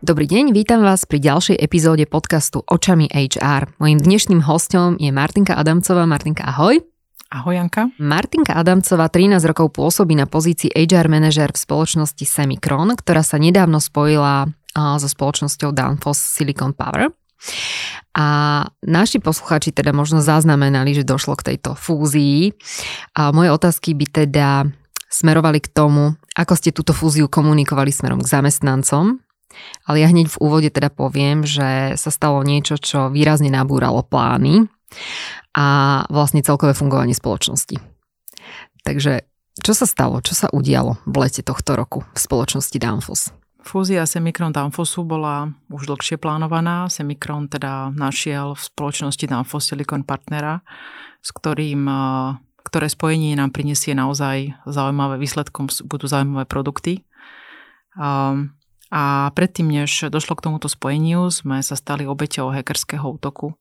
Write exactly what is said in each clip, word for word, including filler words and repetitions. Dobrý deň, vítam vás pri ďalšej epizóde podcastu Očami há er. Mojím dnešným hosťom je Martinka Adamcová. Martinka, ahoj. Ahoj, Janka. Martinka Adamcová trinásť rokov pôsobí na pozícii há er manažer v spoločnosti Semikron, ktorá sa nedávno spojila so spoločnosťou Danfoss Silicon Power. A naši poslucháči teda možno zaznamenali, že došlo k tejto fúzii. A moje otázky by teda smerovali k tomu, ako ste túto fúziu komunikovali smerom k zamestnancom. Ale ja hneď v úvode teda poviem, že sa stalo niečo, čo výrazne nabúralo plány a vlastne celkové fungovanie spoločnosti. Takže čo sa stalo? Čo sa udialo v lete tohto roku v spoločnosti Danfoss? Fúzia Semikron Danfossu bola už dlhšie plánovaná. Semikron teda našiel v spoločnosti Danfoss Silicon partnera, s ktorým, ktoré spojenie nám prinesie naozaj zaujímavé výsledkom, budú zaujímavé produkty. Um, A predtým, než došlo k tomuto spojeniu, sme sa stali obeťou hackerského útoku,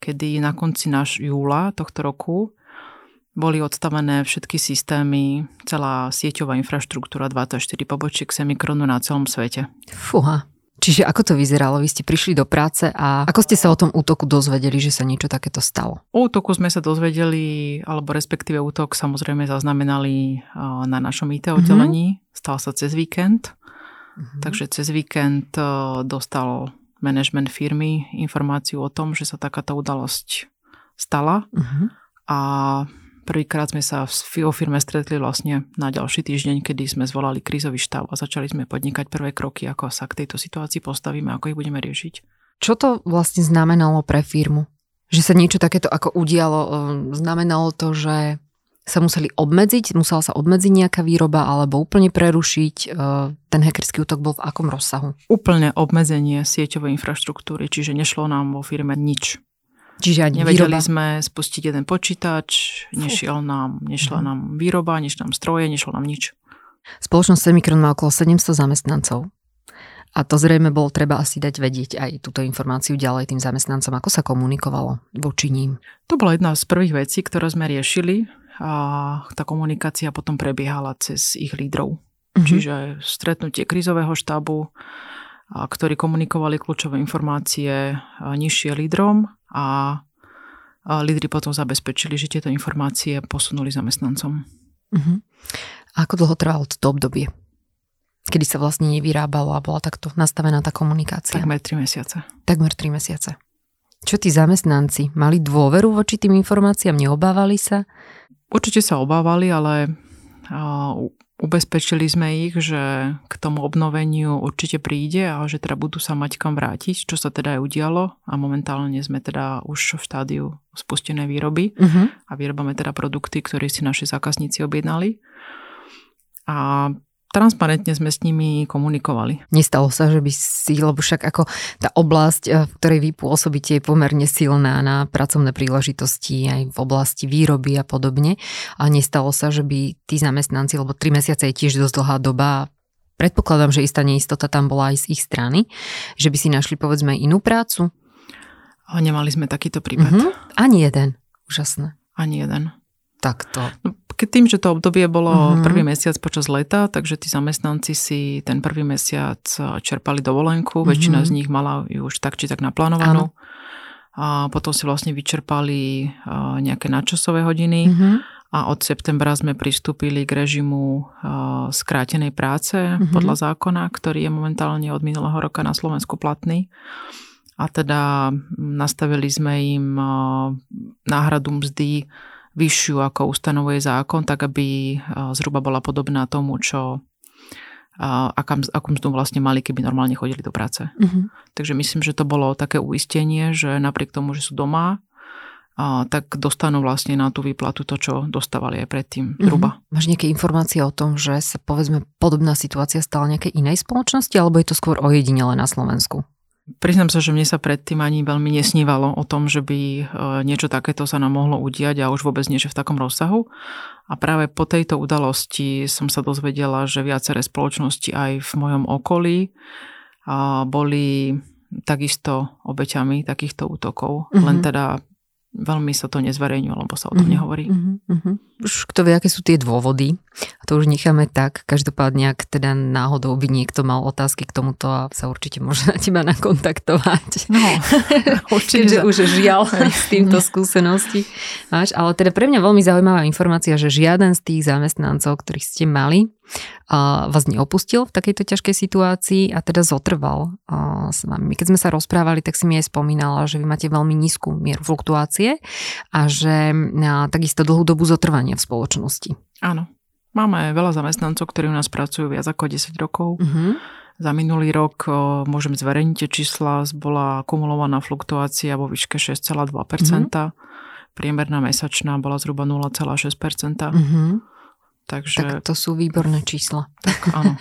kedy na konci náš júla tohto roku boli odstavené všetky systémy, celá sieťová infraštruktúra dvadsaťštyri pobočiek Semikronu na celom svete. Fúha. Čiže ako to vyzeralo? Vy ste prišli do práce a ako ste sa o tom útoku dozvedeli, že sa niečo takéto stalo? O útoku sme sa dozvedeli, alebo respektíve útok samozrejme zaznamenali na našom í té oddelení. Mm-hmm. Stal sa cez víkend. Mm-hmm. Takže cez víkend dostal management firmy informáciu o tom, že sa takáto udalosť stala, mm-hmm. a prvýkrát sme sa v firme stretli vlastne na ďalší týždeň, kedy sme zvolali krízový štáb a začali sme podnikať prvé kroky, ako sa k tejto situácii postavíme, ako ich budeme riešiť. Čo to vlastne znamenalo pre firmu? Že sa niečo takéto ako udialo, znamenalo to, že sa museli obmedziť, musela sa obmedziť nejaká výroba alebo úplne prerušiť? Ten hackerský útok bol v akom rozsahu? Úplne obmedzenie sieťovej infraštruktúry, čiže nešlo nám vo firme nič. Čiže ani nevedeli výroba? Sme spustiť jeden počítač, nešiel nám, nešla nám výroba, nešlo nám stroje, nešlo nám nič. Spoločnosť Semikron má okolo sedemsto zamestnancov. A to zrejme bolo treba asi dať vedieť aj túto informáciu ďalej tým zamestnancom, ako sa komunikovalo voči ním. To bola jedna z prvých vecí, ktoré sme riešili, a tá komunikácia potom prebiehala cez ich lídrov. Mm-hmm. Čiže stretnutie krízového štábu, a ktorí komunikovali kľúčové informácie nižšie lídrom a lídri potom zabezpečili, že tieto informácie posunuli zamestnancom. Mm-hmm. A ako dlho trvalo toto obdobie? Kedy sa vlastne nevyrábalo a bola takto nastavená tá komunikácia? Takmer tri mesiace. Takmer tri mesiace. Čo tí zamestnanci? Mali dôveru voči tým informáciám? Neobávali sa? Určite sa obávali, ale uh, ubezpečili sme ich, že k tomu obnoveniu určite príde a že teda budú sa mať kam vrátiť, čo sa teda aj udialo a momentálne sme teda už v štádiu spustenej výroby, uh-huh. a vyrábame teda produkty, ktoré si naši zákazníci objednali. A transparentne sme s nimi komunikovali. Nestalo sa, že by si, lebo však ako tá oblasť, v ktorej vy pôsobíte, je pomerne silná na pracovné príležitosti aj v oblasti výroby a podobne. A nestalo sa, že by tí zamestnanci, lebo tri mesiace je tiež dosť dlhá doba, predpokladám, že istá neistota tam bola aj z ich strany, že by si našli povedzme inú prácu? A nemali sme takýto prípad. Uh-huh. Ani jeden. Úžasné. Ani jeden. Takto. No, tým, že to obdobie bolo mm-hmm. prvý mesiac počas leta, takže tí zamestnanci si ten prvý mesiac čerpali dovolenku, mm-hmm. väčšina z nich mala ju už tak či tak naplánovanú. Áno. A potom si vlastne vyčerpali nejaké nadčasové hodiny, mm-hmm. a od septembra sme pristúpili k režimu skrátenej práce, mm-hmm. podľa zákona, ktorý je momentálne od minulého roka na Slovensku platný. A teda nastavili sme im náhradu mzdy vyššiu, ako ustanovuje zákon, tak aby zhruba bola podobná tomu, čo akú mzdu vlastne mali, keby normálne chodili do práce. Mm-hmm. Takže myslím, že to bolo také uistenie, že napriek tomu, že sú doma, tak dostanú vlastne na tú výplatu to, čo dostávali aj predtým, mm-hmm. zhruba. Máš nejaké informácie o tom, že sa povedzme podobná situácia stala nejakej inej spoločnosti, alebo je to skôr ojedinelé na Slovensku? Priznám sa, že mne sa predtým ani veľmi nesnívalo o tom, že by niečo takéto sa nám mohlo udiať a už vôbec nie, že v takom rozsahu. A práve po tejto udalosti som sa dozvedela, že viaceré spoločnosti aj v mojom okolí boli takisto obeťami takýchto útokov. Mm-hmm. Len teda veľmi sa to nezverejňuje, lebo sa o tom nehovorí. Uh-huh, uh-huh. Už kto vie, aké sú tie dôvody. A to už necháme tak. Každopádne, ak teda náhodou by niekto mal otázky k tomuto, a sa určite môže na teba nakontaktovať. No, určite. Keďže už žiaľ s týmto skúsenosti máš. Ale teda pre mňa veľmi zaujímavá informácia, že žiaden z tých zamestnancov, ktorých ste mali, a vás neopustil v takejto ťažkej situácii a teda zotrval a s vami. Keď sme sa rozprávali, tak si mi aj spomínala, že vy máte veľmi nízku mieru fluktuácie a že a takisto dlhú dobu zotrvania v spoločnosti. Áno. Máme veľa zamestnancov, ktorí u nás pracujú viac ako desať rokov. Uh-huh. Za minulý rok, môžem zverejniť čísla, bola kumulovaná fluktuácia vo výške šesť celá dva percent. Uh-huh. Priemerná mesačná bola zhruba nula celá šesť percent. Uh-huh. Takže... Tak to sú výborné čísla. Tak, áno.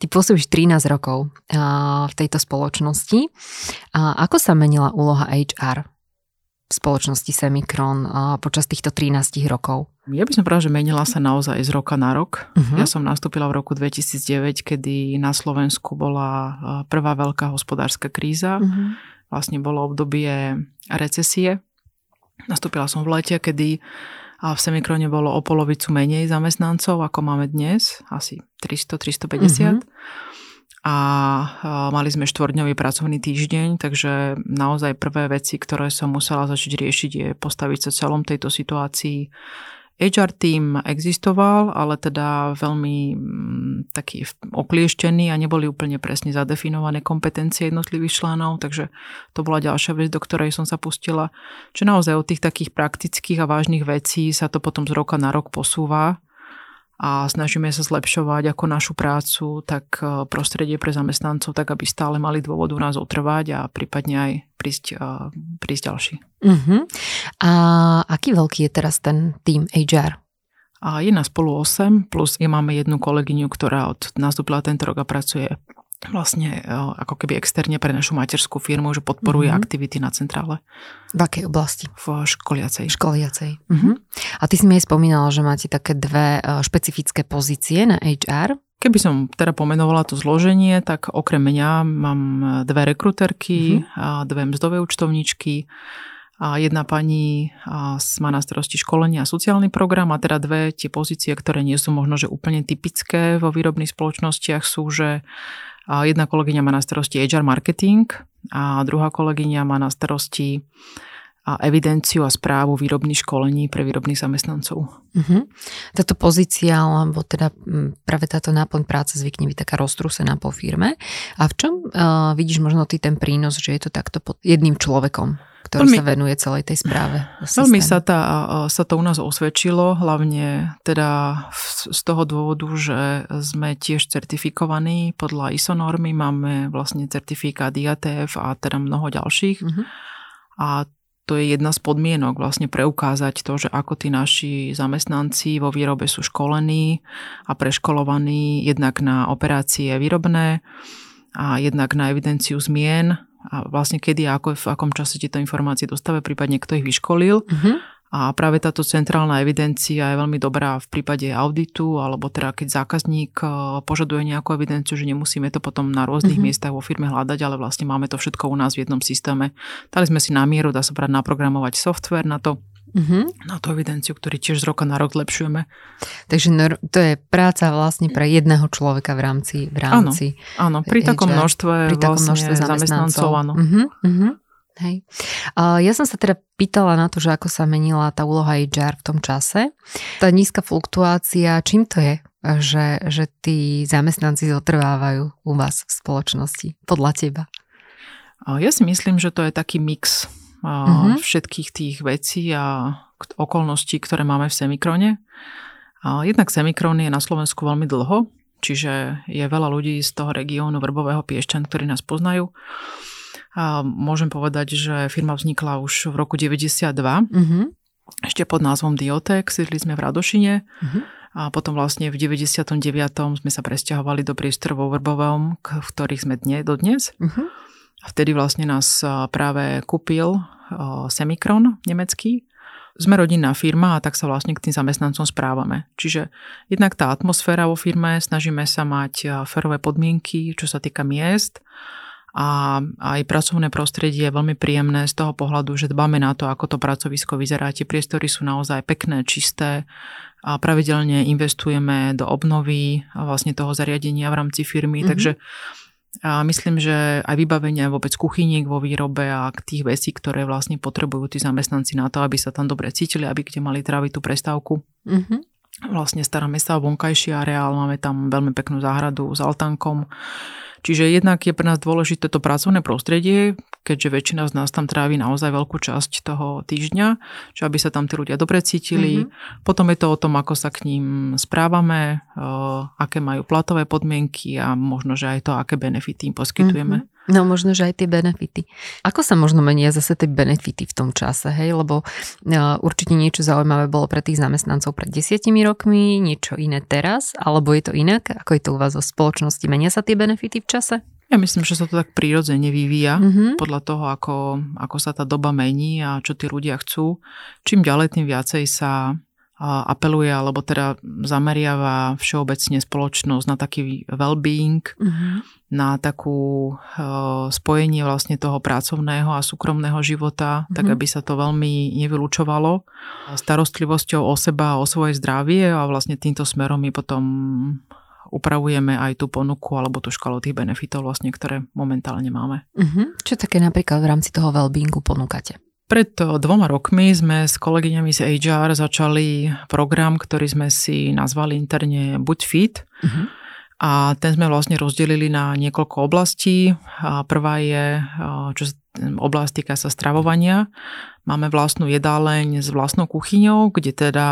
Ty pôsobíš trinásť rokov v tejto spoločnosti. Ako sa menila úloha há er v spoločnosti Semikron počas týchto trinásť rokov? Ja by som povedala, že menila sa naozaj z roka na rok. Uh-huh. Ja som nastúpila v roku dvetisícdeväť, kedy na Slovensku bola prvá veľká hospodárska kríza. Uh-huh. Vlastne bolo obdobie recesie. Nastúpila som v lete, kedy a v Semikrone bolo o polovicu menej zamestnancov, ako máme dnes, asi tristo až tristopäťdesiat. Uh-huh. A mali sme štvordňový pracovný týždeň, takže naozaj prvé veci, ktoré som musela začať riešiť, je postaviť sa celom tejto situácii. há er tím existoval, ale teda veľmi taký oklieštený a neboli úplne presne zadefinované kompetencie jednotlivých členov, takže to bola ďalšia vec, do ktorej som sa pustila. Čo naozaj od tých takých praktických a vážnych vecí sa to potom z roka na rok posúva a snažíme sa zlepšovať ako našu prácu, tak prostredie pre zamestnancov, tak aby stále mali dôvod u nás otrvať a prípadne aj prísť, prísť ďalší. Uh-huh. A aký veľký je teraz ten tím há er? A je nás spolu osem, plus je máme jednu kolegyňu, ktorá od nás doplá tento rok a pracuje vlastne ako keby externe pre našu materskú firmu, že podporuje uh-huh. aktivity na centrále. V akej oblasti? V školiacej. Školiacej. Uh-huh. A ty si mi aj spomínala, že máte také dve špecifické pozície na há er. Keby som teda pomenovala to zloženie, tak okrem mňa mám dve rekruterky, uh-huh. a dve mzdové účtovničky, a jedna pani má na starosti školenie a sociálny program a teda dve tie pozície, ktoré nie sú možno, že úplne typické vo výrobných spoločnostiach sú, že jedna kolegyňa má na starosti há er marketing a druhá kolegyňa má na starosti evidenciu a správu výrobných školení pre výrobných zamestnancov. Uh-huh. Táto pozícia, alebo teda práve táto náplň práce zvykne byť taká roztrúsená po firme. A v čom uh, vidíš možno ty ten prínos, že je to takto pod jedným človekom, ktorý veľmi, sa venuje celej tej správe? Veľmi sa, tá, sa to u nás osvedčilo, hlavne teda z toho dôvodu, že sme tiež certifikovaní podľa í es ó normy, máme vlastne certifikát í á té ef a teda mnoho ďalších. Uh-huh. A to je jedna z podmienok vlastne preukázať to, že ako tí naši zamestnanci vo výrobe sú školení a preškolovaní jednak na operácie výrobné a jednak na evidenciu zmien a vlastne kedy a ako, v akom čase tieto informácie dostáva, prípadne kto ich vyškolil. Uh-huh. A práve táto centrálna evidencia je veľmi dobrá v prípade auditu, alebo teda keď zákazník požaduje nejakú evidenciu, že nemusíme to potom na rôznych mm-hmm. miestach vo firme hľadať, ale vlastne máme to všetko u nás v jednom systéme. Dali sme si na mieru, dá sa brať naprogramovať software na to, mm-hmm. na tú evidenciu, ktorú tiež z roka na rok zlepšujeme. Takže to je práca vlastne pre jedného človeka v rámci v rámci. Áno, áno, pri takom množstve, pri takom vlastne množstve zamestnancov. zamestnancov áno. Mm-hmm. Hej. Ja som sa teda pýtala na to, že ako sa menila tá úloha há er v tom čase. Tá nízka fluktuácia, čím to je, že, že tí zamestnanci zotrvávajú u vás v spoločnosti, podľa teba? Ja si myslím, že to je taký mix uh-huh. všetkých tých vecí a okolností, ktoré máme v Semikrone. Jednak Semikron je na Slovensku veľmi dlho, čiže je veľa ľudí z toho regiónu Vrbového Piešťan, ktorí nás poznajú. A môžem povedať, že firma vznikla už v roku deväťdesiatdva, mm-hmm. ešte pod názvom Diotec, sídli sme v Radošine mm-hmm. a potom vlastne v deväťdesiatdeväť sme sa presťahovali do priestorov vo Vrbovom, v ktorých sme dne, dodnes. Mm-hmm. A vtedy vlastne nás práve kúpil Semikron nemecký. Sme rodinná firma a tak sa vlastne k tým zamestnancom správame. Čiže jednak tá atmosféra vo firme, snažíme sa mať férové podmienky, čo sa týka miest, a aj pracovné prostredie je veľmi príjemné z toho pohľadu, že dbáme na to, ako to pracovisko vyzerá. Tie priestory sú naozaj pekné, čisté a pravidelne investujeme do obnovy vlastne toho zariadenia v rámci firmy, mm-hmm. takže a myslím, že aj vybavenie vôbec kuchyniek vo výrobe a tých vecí, ktoré vlastne potrebujú tí zamestnanci na to, aby sa tam dobre cítili, aby kde mali tráviť tú prestávku. Mm-hmm. Vlastne staráme sa o vonkajší areál, máme tam veľmi peknú záhradu s altánkom. Čiže jednak je pre nás dôležité to pracovné prostredie, keďže väčšina z nás tam trávi naozaj veľkú časť toho týždňa, čiže aby sa tam tí ľudia dobre cítili. Mm-hmm. Potom je to o tom, ako sa k ním správame, uh, aké majú platové podmienky a možno, že aj to, aké benefity im poskytujeme. Mm-hmm. No možno, že aj tie benefity. Ako sa možno menia zase tie benefity v tom čase, hej? Lebo určite niečo zaujímavé bolo pre tých zamestnancov pred desiatimi rokmi, niečo iné teraz, alebo je to inak? Ako je to u vás vo spoločnosti? Menia sa tie benefity v čase? Ja myslím, že sa to tak prírodzene vyvíja mm-hmm. podľa toho, ako, ako sa tá doba mení a čo tí ľudia chcú. Čím ďalej, tým viacej sa apeluje, alebo teda zameriava všeobecne spoločnosť na taký well-being, uh-huh. na takú uh, spojenie vlastne toho pracovného a súkromného života, uh-huh. tak aby sa to veľmi nevylučovalo. Starostlivosťou o seba a o svoje zdravie a vlastne týmto smerom my potom upravujeme aj tú ponuku alebo tú škálu tých benefitov vlastne, ktoré momentálne máme. Uh-huh. Čo také napríklad v rámci toho well-beingu ponúkate? Pred dvoma rokmi sme s kolegyňami z há er začali program, ktorý sme si nazvali interne Buď Fit. Uh-huh. A ten sme vlastne rozdelili na niekoľko oblastí. A prvá je čo sa, oblasť týka sa stravovania. Máme vlastnú jedáleň s vlastnou kuchyňou, kde teda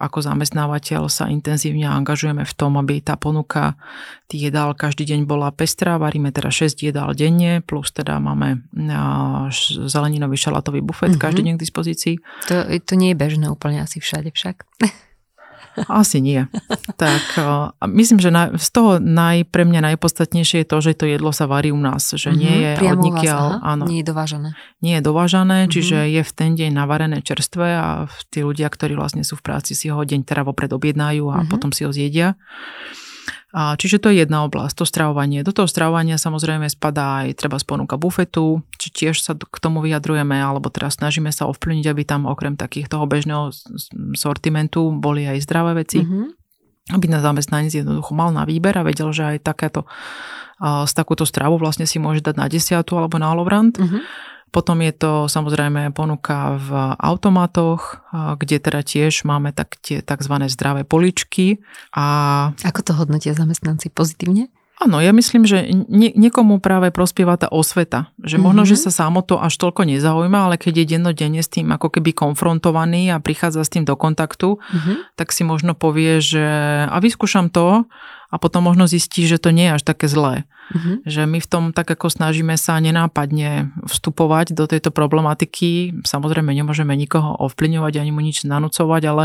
ako zamestnávateľ sa intenzívne angažujeme v tom, aby tá ponuka tých jedál každý deň bola pestrá. Varíme teda šesť jedál denne, plus teda máme zeleninový šalátový bufet mm-hmm. každý deň k dispozícii. To, to nie je bežné úplne asi všade však. Asi nie. Tak myslím, že na, z toho naj, pre mňa najpodstatnejšie je to, že to jedlo sa varí u nás, že mm-hmm, nie je odnikiaľ, áno. Nie je dovážané. Nie je dovážané, mm-hmm. čiže je v ten deň navarené čerstvé a tí ľudia, ktorí vlastne sú v práci, si ho deň teda vopred objednajú a mm-hmm. potom si ho zjedia. A čiže to je jedna oblasť, to stravovanie. Do toho stravovania samozrejme spadá aj treba z ponuka bufetu, či tiež sa k tomu vyjadrujeme, alebo teraz snažíme sa ovplyvniť, aby tam okrem takých toho bežného sortimentu boli aj zdravé veci. Mm-hmm. Aby na zamestnanec jednoducho mal na výber a vedel, že aj takéto, z takúto stravu vlastne si môže dať na desiatu alebo na holovrant. Mm-hmm. Potom je to samozrejme ponuka v automatoch, kde teda tiež máme tak, tie tzv. Zdravé poličky. A ako to hodnotia zamestnanci? Pozitívne? Áno, ja myslím, že nie, niekomu práve prospieva tá osveta. Že možno, mm-hmm. že sa samo to až toľko nezaujíma, ale keď je dennodenne s tým ako keby konfrontovaný a prichádza s tým do kontaktu, mm-hmm. tak si možno povie, že a vyskúšam to, a potom možno zistí, že to nie je až také zlé. Mm-hmm. Že my v tom tak ako snažíme sa nenápadne vstupovať do tejto problematiky. Samozrejme nemôžeme nikoho ovplyvňovať ani mu nič nanúcovať, ale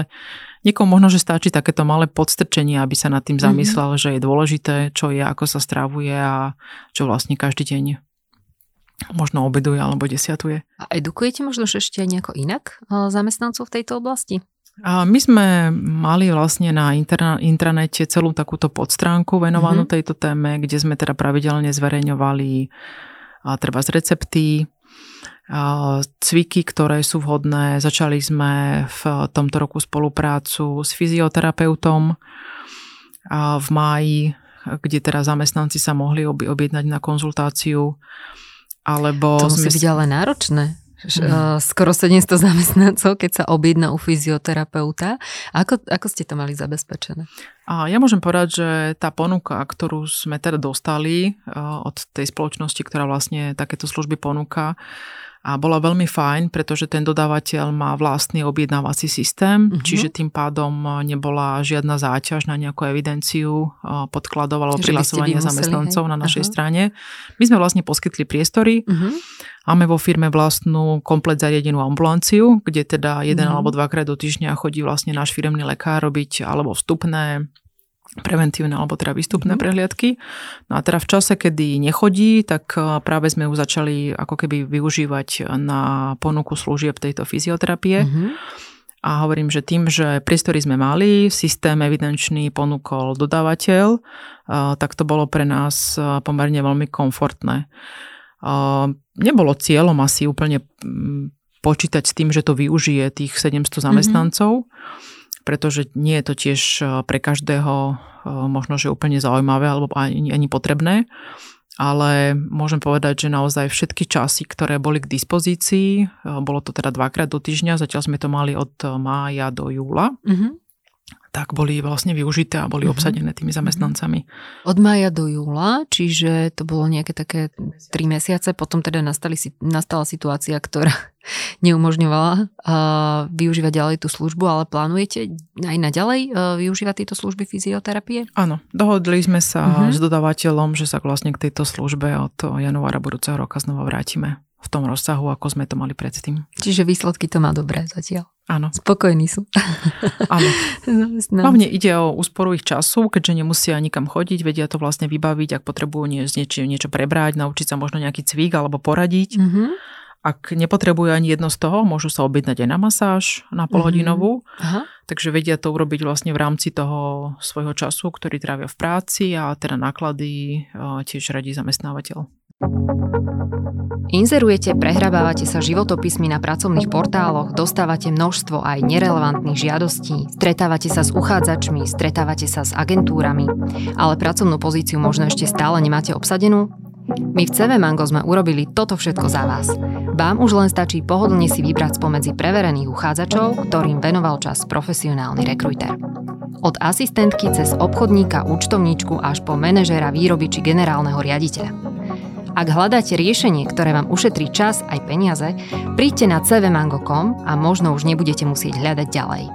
niekomu možno, že stačí takéto malé podstrčenie, aby sa nad tým zamyslel, mm-hmm. že je dôležité, čo je, ako sa stravuje a čo vlastne každý deň možno obeduje alebo desiatuje. A edukujete možno ešte nejako inak zamestnancov v tejto oblasti? A my sme mali vlastne na interna- intranete celú takúto podstránku venovanú mm-hmm. tejto téme, kde sme teda pravidelne zverejňovali a treba z recepty, a cviky, ktoré sú vhodné. Začali sme v tomto roku spoluprácu s fyzioterapeutom a v máji, kde teda zamestnanci sa mohli ob- objednať na konzultáciu. Alebo to musí byť ale náročné. Skoro sedemsto zamestnancov, keď sa objedná u fyzioterapeuta. Ako, ako ste to mali zabezpečené? A ja môžem povedať, že tá ponuka, ktorú sme teda dostali od tej spoločnosti, ktorá vlastne takéto služby ponúka, a bola veľmi fajn, pretože ten dodávateľ má vlastný objednávací systém, uh-huh. čiže tým pádom nebola žiadna záťaž na nejakú evidenciu podkladov alebo prihlasovania zamestnancov na našej uh-huh. strane. My sme vlastne poskytli priestory, uh-huh. máme vo firme vlastnú komplet zariadenú ambulanciu, kde teda jeden uh-huh. alebo dvakrát do týždňa chodí vlastne náš firemný lekár robiť alebo vstupné, preventívne alebo teda výstupné mm. prehliadky. No a teda v čase, kedy nechodí, tak práve sme ju začali ako keby využívať na ponuku služieb tejto fyzioterapie. Mm-hmm. A hovorím, že tým, že priestory sme mali, systém evidenčný ponúkol dodávateľ, tak to bolo pre nás pomerne veľmi komfortné. Nebolo cieľom asi úplne počítať s tým, že to využije tých sedemsto zamestnancov, mm-hmm. pretože nie je to tiež pre každého možno, že úplne zaujímavé alebo ani, ani potrebné. Ale môžem povedať, že naozaj všetky časy, ktoré boli k dispozícii, bolo to teda dvakrát do týždňa, zatiaľ sme to mali od mája do júla, mm-hmm. tak boli vlastne využité a boli mm-hmm. obsadené tými zamestnancami. Od mája do júla, čiže to bolo nejaké také tri mesiace, potom teda nastali, nastala situácia, ktorá neumožňovala využívať ďalej tú službu, ale plánujete aj naďalej využívať tieto služby fyzioterapie? Áno, dohodli sme sa uh-huh. s dodávateľom, že sa vlastne k tejto službe od januára budúceho roka znova vrátime v tom rozsahu, ako sme to mali predtým. Čiže výsledky to má dobré zatiaľ. Áno. Spokojní sú. Áno. Hlavne ide o úsporu ich času, keďže nemusia nikam chodiť, vedia to vlastne vybaviť, ak potrebujú niečo, niečo prebrať, naučiť sa možno nejaký cvik alebo poradiť. Uh-huh. Ak nepotrebujú ani jedno z toho, môžu sa objednať aj na masáž, na polhodinovú. Mm-hmm. Takže vedia to urobiť vlastne v rámci toho svojho času, ktorý trávia v práci a teda náklady tiež radí zamestnávateľ. Inzerujete, prehrabávate sa životopismi na pracovných portáloch, dostávate množstvo aj nerelevantných žiadostí, stretávate sa s uchádzačmi, stretávate sa s agentúrami, ale pracovnú pozíciu možno ešte stále nemáte obsadenú? My v cé vé Mango sme urobili toto všetko za vás. Vám už len stačí pohodlne si vybrať spomedzi preverených uchádzačov, ktorým venoval čas profesionálny rekrujter. Od asistentky cez obchodníka, účtovníčku až po manažéra výroby či generálneho riaditeľa. Ak hľadáte riešenie, ktoré vám ušetrí čas aj peniaze, príďte na cé vé mango bodka com a možno už nebudete musieť hľadať ďalej.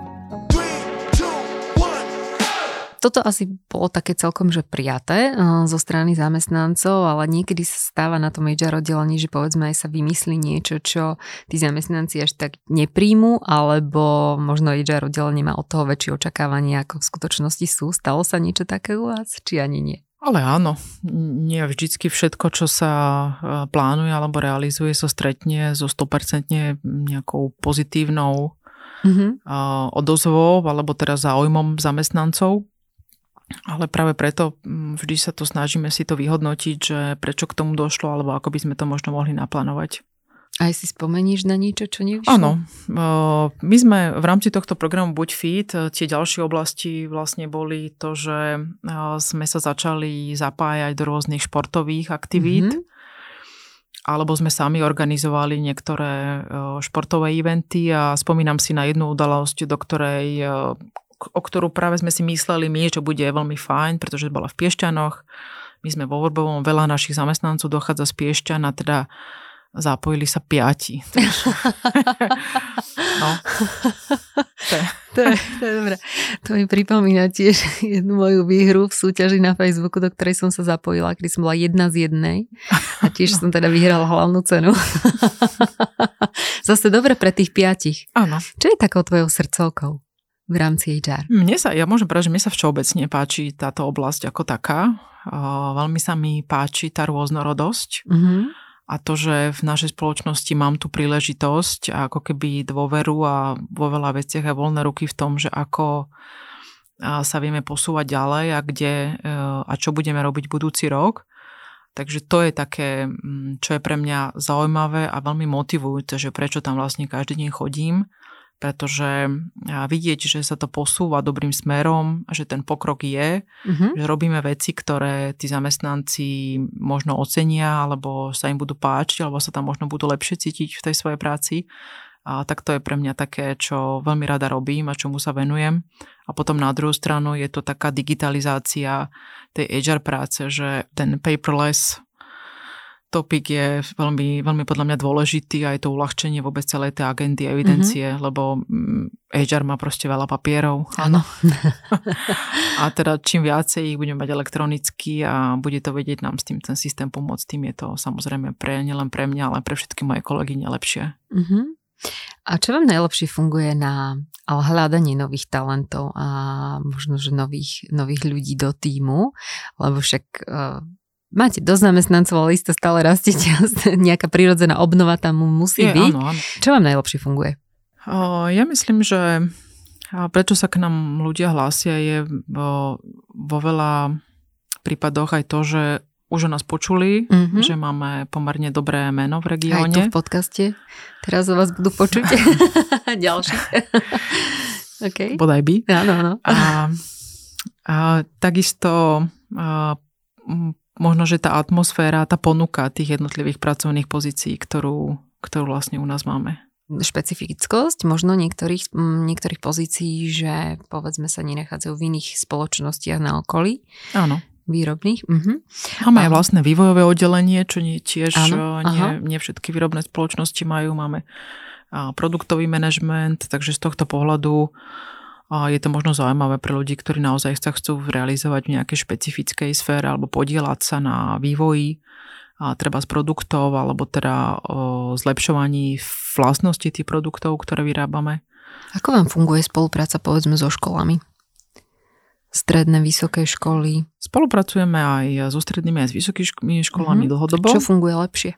Toto asi bolo také celkom, že prijaté zo strany zamestnancov, ale niekedy sa stáva na tom há er oddelení, že povedzme aj sa vymyslí niečo, čo tí zamestnanci až tak nepríjmu, alebo možno há er oddelenie má od toho väčšie očakávania, ako v skutočnosti sú. Stalo sa niečo také u vás, či ani nie? Ale áno, nie vždycky všetko, čo sa plánuje alebo realizuje, sa stretne so sto percent nejakou pozitívnou mm-hmm. odozvou alebo teda záujmom zamestnancov. Ale práve preto vždy sa to snažíme si to vyhodnotiť, že prečo k tomu došlo, alebo ako by sme to možno mohli naplánovať. Aj si spomeníš na niečo, čo nevyšlo? Áno. My sme v rámci tohto programu Buď Fit, tie ďalšie oblasti vlastne boli to, že sme sa začali zapájať do rôznych športových aktivít, mm-hmm. alebo sme sami organizovali niektoré športové eventy a spomínam si na jednu udalosť, do ktorej o ktorú práve sme si mysleli my, čo bude veľmi fajn, pretože bola v Piešťanoch. My sme vo Vrbovom, veľa našich zamestnancov dochádza z Piešťan a teda zapojili sa piati. No. To, to, je, to je dobré. To mi pripomína tiež jednu moju výhru v súťaži na Facebooku, do ktorej som sa zapojila, kedy som bola jedna z jednej a tiež no. som teda vyhrala hlavnú cenu. Zase dobre pre tých piatich. Áno. Čo je takou tvojou srdcovkou v rámci há er? Mne sa, ja môžem povedať, že mne sa všeobecne páči táto oblasť ako taká. Veľmi sa mi páči tá rôznorodosť mm-hmm. a to, že v našej spoločnosti mám tú príležitosť a ako keby dôveru a vo veľa veciach aj voľné ruky v tom, že ako sa vieme posúvať ďalej a kde a čo budeme robiť budúci rok. Takže to je také, čo je pre mňa zaujímavé a veľmi motivujúce, že prečo tam vlastne každý deň chodím, pretože vidieť, že sa to posúva dobrým smerom, že ten pokrok je, mm-hmm. že robíme veci, ktoré tí zamestnanci možno ocenia, alebo sa im budú páčiť, alebo sa tam možno budú lepšie cítiť v tej svojej práci. A tak to je pre mňa také, čo veľmi rada robím a čomu sa venujem. A potom na druhú stranu je to taká digitalizácia tej há er práce, že ten paperless topik je veľmi, veľmi podľa mňa dôležitý a je to uľahčenie vôbec celej tej agendy a evidencie, mm-hmm. lebo há er má proste veľa papierov. Áno. A teda čím viacej ich budeme mať elektronicky a bude to vedieť nám s tým ten systém pomôcť, tým je to samozrejme pre, nielen pre mňa, ale pre všetky moje kolegyne lepšie. Mm-hmm. A čo vám najlepšie funguje na hľadanie nových talentov a možno, že nových, nových ľudí do tímu, lebo však máte dosť zamestnancov, ale isto stále rastete, nejaká prirodzená obnova tam musí je, byť. Áno, áno. Čo vám najlepšie funguje? Ja myslím, že prečo sa k nám ľudia hlásia je vo veľa prípadoch aj to, že už o nás počuli, mm-hmm. že máme pomerne dobré meno v regióne. Aj tu v podcaste. Teraz o vás budú počuť ďalší. Okay. Bodaj by. Áno, áno. A, a takisto a, možno, že tá atmosféra, tá ponuka tých jednotlivých pracovných pozícií, ktorú, ktorú vlastne u nás máme. Špecifickosť možno niektorých, niektorých pozícií, že povedzme sa nenachádzajú v iných spoločnostiach na okolí. Áno. Výrobných. Uh-huh. Máme aj vlastné vývojové oddelenie, čo nie, tiež áno, nie, nie všetky výrobné spoločnosti majú. Máme produktový manažment, takže z tohto pohľadu je to možno zaujímavé pre ľudí, ktorí naozaj sa chcú realizovať v nejakej špecifickej sfére alebo podielať sa na vývoji treba z produktov alebo teda zlepšovaní vlastnosti tých produktov, ktoré vyrábame. Ako vám funguje spolupráca povedzme so školami? Stredné, vysoké školy. Spolupracujeme aj so strednými, aj s vysokými školami mm-hmm. dlhodobo. Čo funguje lepšie?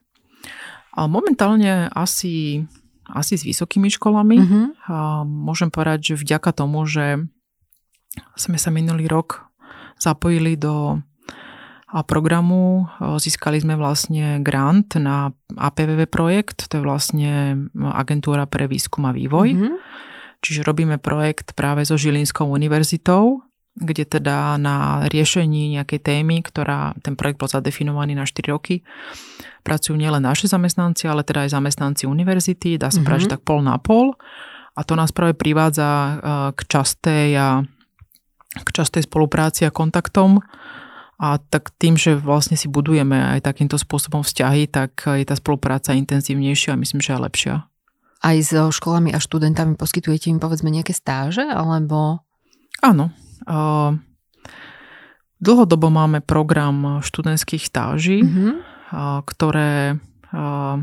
Momentálne asi, asi s vysokými školami. Mm-hmm. Môžem povedať, že vďaka tomu, že sme sa minulý rok zapojili do programu, získali sme vlastne grant na á pé vé vé projekt, to je vlastne agentúra pre výskum a vývoj. Mm-hmm. Čiže robíme projekt práve so Žilinskou univerzitou, kde teda na riešení nejakej témy, ktorá, ten projekt bol zadefinovaný na štyri roky, pracujú nielen naši zamestnanci, ale teda aj zamestnanci univerzity, dá sa mm-hmm. práve tak pol na pol. A to nás práve privádza k častej, a, k častej spolupráci a kontaktom. A tak tým, že vlastne si budujeme aj takýmto spôsobom vzťahy, tak je tá spolupráca intenzívnejšia a myslím, že aj lepšia. Aj so školami a študentami poskytujete im povedzme nejaké stáže? Alebo... Áno. Uh, dlhodobo máme program študentských stáží, mm-hmm. uh, ktoré uh,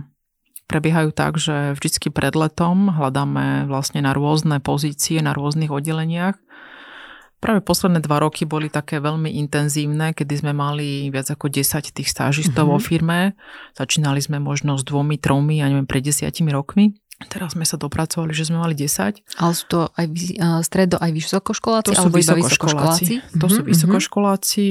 prebiehajú tak, že vždycky pred letom hľadáme vlastne na rôzne pozície, na rôznych oddeleniach. Práve posledné dva roky boli také veľmi intenzívne, kedy sme mali viac ako desať tých stážistov mm-hmm. vo firme. Začínali sme možno s dvomi, tromi, ja neviem, pred desiatimi rokmi. Teraz sme sa dopracovali, že sme mali desať. Ale sú to aj stredo, aj vysokoškoláci? To sú vysokoškoláci. vysokoškoláci. To mm-hmm. sú vysokoškoláci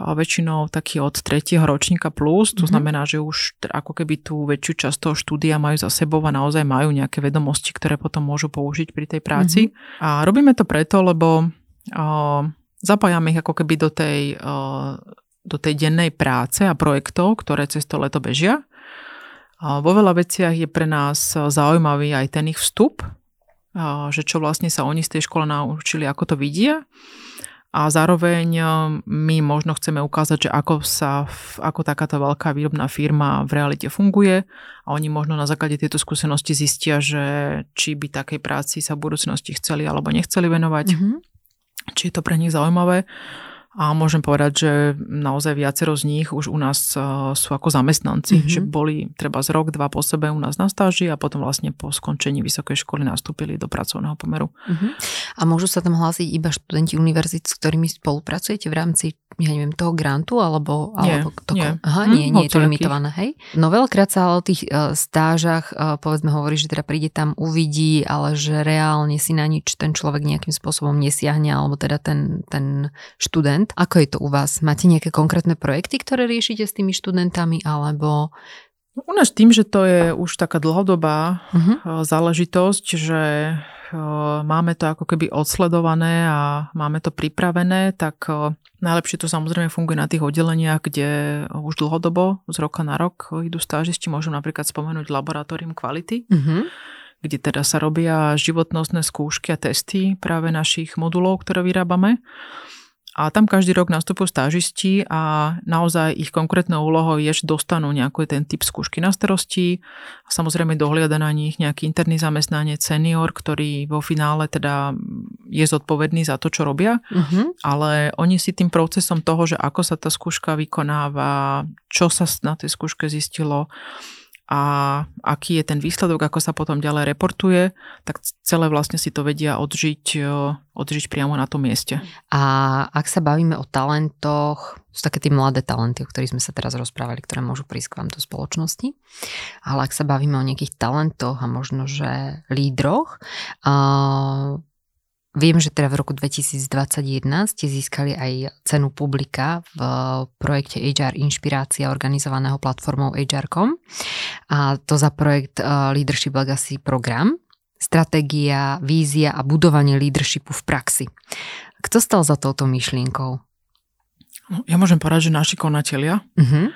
a väčšinou taký od tretieho ročníka plus. To mm-hmm. znamená, že už ako keby tú väčšiu časť toho štúdia majú za sebou a naozaj majú nejaké vedomosti, ktoré potom môžu použiť pri tej práci. Mm-hmm. A robíme to preto, lebo uh, zapájame ich ako keby do tej, uh, do tej dennej práce a projektov, ktoré cez to leto bežia. Vo veľa veciach je pre nás zaujímavý aj ten ich vstup, že čo vlastne sa oni z tej škole naučili, ako to vidia. A zároveň my možno chceme ukázať, že ako sa, ako takáto veľká výrobná firma v realite funguje a oni možno na základe tejto skúsenosti zistia, že či by takej práci sa v budúcnosti chceli alebo nechceli venovať. Mm-hmm. Či je to pre nich zaujímavé. A môžem povedať, že naozaj viacero z nich už u nás sú ako zamestnanci, mm-hmm. že boli treba z rok, dva po sebe u nás na stáži a potom vlastne po skončení vysokej školy nastúpili do pracovného pomeru. Mm-hmm. A môžu sa tam hlásiť iba študenti univerzít, s ktorými spolupracujete v rámci, ja neviem, toho grantu alebo... alebo nie, toho... nie. Aha, nie, mm, nie je to limitované, hej? No veľakrát sa ale o tých stážach, povedzme, hovorí, že teda príde tam, uvidí, ale že reálne si na nič ten človek nejakým spôsobom nesiahne, alebo teda ten, ten študent. Ako je to u vás? Máte nejaké konkrétne projekty, ktoré riešite s tými študentami, alebo... U nás tým, že to je už taká dlhodobá uh-huh. záležitosť, že máme to ako keby odsledované a máme to pripravené, tak najlepšie to samozrejme funguje na tých oddeleniach, kde už dlhodobo, z roka na rok idú stážisti, môžu napríklad spomenúť laboratórium kvality, uh-huh. kde teda sa robia životnostné skúšky a testy práve našich modulov, ktoré vyrábame. A tam každý rok nastupujú stážisti a naozaj ich konkrétnou úlohou je, že dostanú nejaký ten typ skúšky na starosti. A samozrejme dohliada na nich nejaký interný zamestnanec, senior, ktorý vo finále teda je zodpovedný za to, čo robia. Uh-huh. Ale oni si tým procesom toho, že ako sa tá skúška vykonáva, čo sa na tej skúške zistilo, a aký je ten výsledok, ako sa potom ďalej reportuje, tak celé vlastne si to vedia odžiť, odžiť priamo na tom mieste. A ak sa bavíme o talentoch, sú také tie mladé talenty, o ktorých sme sa teraz rozprávali, ktoré môžu prísť k vám do spoločnosti, ale ak sa bavíme o nejakých talentoch a možno, že lídroch, uh, viem, že teda v roku dvetisícdvadsaťjeden ste získali aj cenu publika v projekte há er Inšpirácia organizovaného platformou há er bodka com a to za projekt Leadership Legacy Program, stratégia, vízia a budovanie leadershipu v praxi. Kto stal za touto myšlienkou? Ja môžem povedať, že naši konatelia. Uh-huh.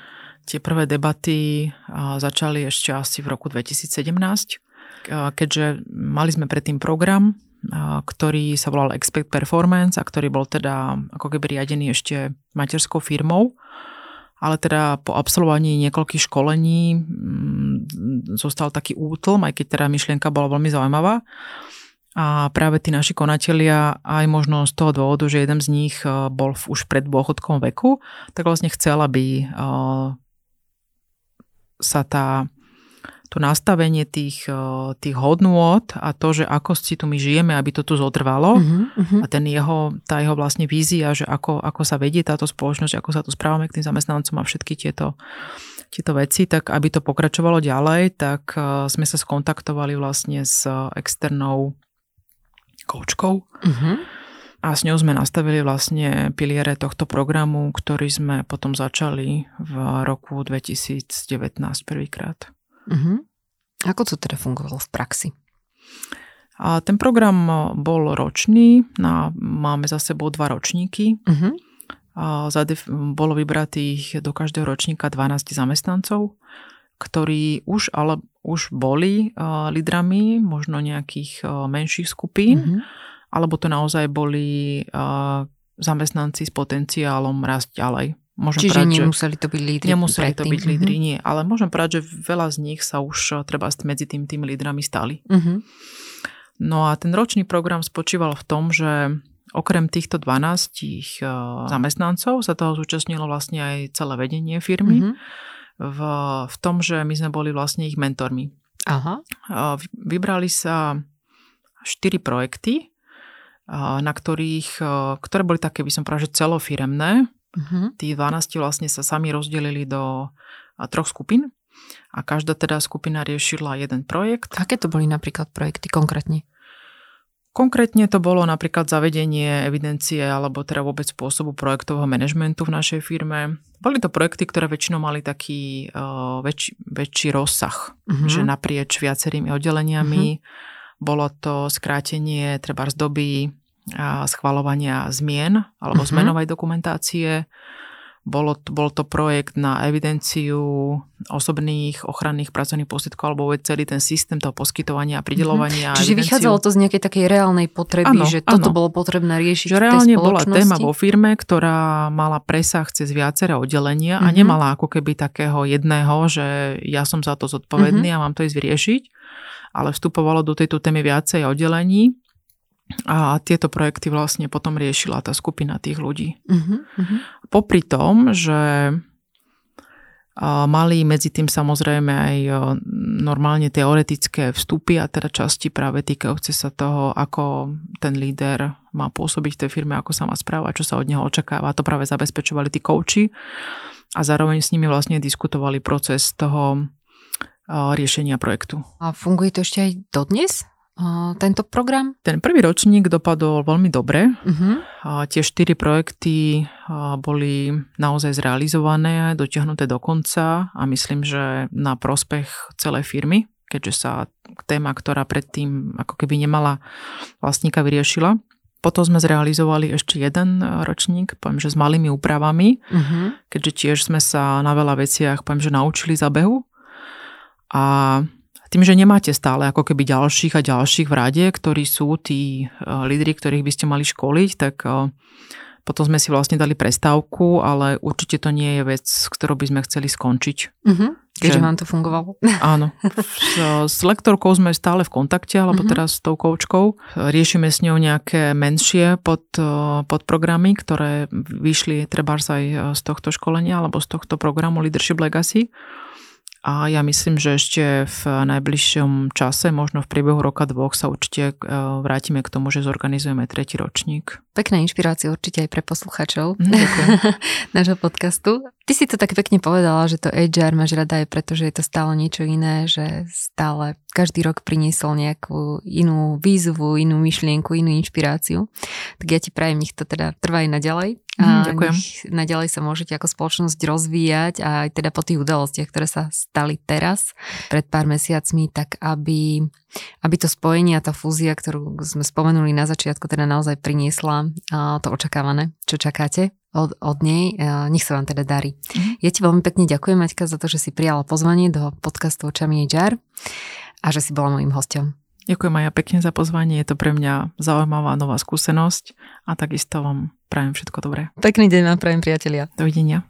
Tie prvé debaty začali ešte asi v roku dvetisícsedemnásť, keďže mali sme predtým program, ktorý sa volal Expect Performance a ktorý bol teda ako keby riadený ešte materskou firmou, ale teda po absolvovaní niekoľkých školení zostal taký útlm, aj keď teda myšlienka bola veľmi zaujímavá. A práve tí naši konatelia, aj možno z toho dôvodu, že jeden z nich bol už pred dôchodkom veku, tak vlastne chcel, aby sa tá to nastavenie tých, tých hodnôt a to, že ako si tu my žijeme, aby to tu zotrvalo. Uh-huh. A ten jeho, tá jeho vlastne vízia, že ako, ako sa vedie táto spoločnosť, ako sa tu správame k tým zamestnancom a všetky tieto, tieto veci, tak aby to pokračovalo ďalej, tak sme sa skontaktovali vlastne s externou koučkou. Uh-huh. A s ňou sme nastavili vlastne piliere tohto programu, ktorý sme potom začali v roku dvetisícdevätnásť prvýkrát. Uh-huh. Ako to teda fungovalo v praxi? A ten program bol ročný, na, máme za sebou dva ročníky. Uh-huh. A zadef- bolo vybratých do každého ročníka dvanásť zamestnancov, ktorí už, ale, už boli uh, lídrami možno nejakých uh, menších skupín, uh-huh. alebo to naozaj boli uh, zamestnanci s potenciálom rásť ďalej. Môžem Čiže práť, nemuseli to byť lídri? Nemuseli to byť lídri, mm-hmm. nie. Ale môžem povedať, že veľa z nich sa už treba medzi tým tými lídrami stali. Mm-hmm. No a ten ročný program spočíval v tom, že okrem týchto dvanástich zamestnancov sa toho zúčastnilo vlastne aj celé vedenie firmy. Mm-hmm. V, v tom, že my sme boli vlastne ich mentormi. Aha. Vybrali sa štyri projekty, na ktorých, ktoré boli také, by som povedala, že celofiremné. Uh-huh. Tí dvanásti vlastne sa sami rozdelili do troch skupín a každá teda skupina riešila jeden projekt. Aké to boli napríklad projekty konkrétne? Konkrétne to bolo napríklad zavedenie evidencie alebo teda vôbec spôsobu projektového manažmentu v našej firme. Boli to projekty, ktoré väčšinou mali taký uh, väč, väčší rozsah, uh-huh. že naprieč viacerými oddeleniami. Uh-huh. Bolo to skrátenie trebárs doby a schvaľovania zmien alebo uh-huh. zmenovej dokumentácie. Bolo, bol to projekt na evidenciu osobných ochranných pracovných prostriedkov alebo celý ten systém toho poskytovania a prideľovania. Uh-huh. Čiže evidenciu. Vychádzalo to z nejakej takej reálnej potreby, ano, že toto ano. Bolo potrebné riešiť že v tej spoločnosti. Reálne bola téma vo firme, ktorá mala presah cez viaceré oddelenia uh-huh. a nemala ako keby takého jedného, že ja som za to zodpovedný uh-huh. a mám to ísť vyriešiť, ale vstupovalo do tejto témy viacej oddelení. A tieto projekty vlastne potom riešila tá skupina tých ľudí. Uh-huh, uh-huh. Popri tom, že mali medzi tým samozrejme aj normálne teoretické vstupy a teda časti práve týkajúce sa toho, ako ten líder má pôsobiť v tej firme, ako sa má správať, čo sa od neho očakáva. To práve zabezpečovali tí kouči a zároveň s nimi vlastne diskutovali proces toho riešenia projektu. A funguje to ešte aj dodnes? Tento program? Ten prvý ročník dopadol veľmi dobre. Uh-huh. A tie štyri projekty boli naozaj zrealizované, dotiahnuté do konca a myslím, že na prospech celej firmy, keďže sa téma, ktorá predtým ako keby nemala vlastníka, vyriešila. Potom sme zrealizovali ešte jeden ročník, poviem, že s malými úpravami, uh-huh. keďže tiež sme sa na veľa veciach, poviem, že naučili za behu a tým, že nemáte stále ako keby ďalších a ďalších v rade, ktorí sú tí lídri, ktorých by ste mali školiť, tak potom sme si vlastne dali prestávku, ale určite to nie je vec, s ktorou by sme chceli skončiť. Uh-huh. Keďže vám to fungovalo. Áno. S, s lektorkou sme stále v kontakte, alebo uh-huh. teraz s tou koučkou. Riešime s ňou nejaké menšie pod, podprogramy, ktoré vyšli trebárs aj z tohto školenia alebo z tohto programu Leadership Legacy. A ja myslím, že ešte v najbližšom čase, možno v priebehu roka dvoch, sa určite vrátime k tomu, že zorganizujeme tretí ročník. Pekná inšpirácia určite aj pre posluchačov nášho podcastu. Ty si to tak pekne povedala, že to há er máš rada aj preto, že je to stále niečo iné, že stále každý rok priniesol nejakú inú výzvu, inú myšlienku, inú inšpiráciu. Tak ja ti prajem, nech to teda trvá aj naďalej. A ďakujem. Naďalej sa môžete ako spoločnosť rozvíjať a aj teda po tých udalostiach, ktoré sa stali teraz pred pár mesiacmi, tak aby, aby to spojenie a tá fúzia, ktorú sme spomenuli na začiatku, teda naozaj priniesla to očakávané, čo čakáte od, od nej. Nech sa vám teda darí. Mhm. Ja ti veľmi pekne ďakujem, Maťka, za to, že si prijala pozvanie do podcastu Očami há er a že si bola mojím hosťom. Ďakujem aj ja pekne za pozvanie, je to pre mňa zaujímavá nová skúsenosť a takisto vám prajem všetko dobré. Pekný deň vám prajem, priatelia. Dovidenia.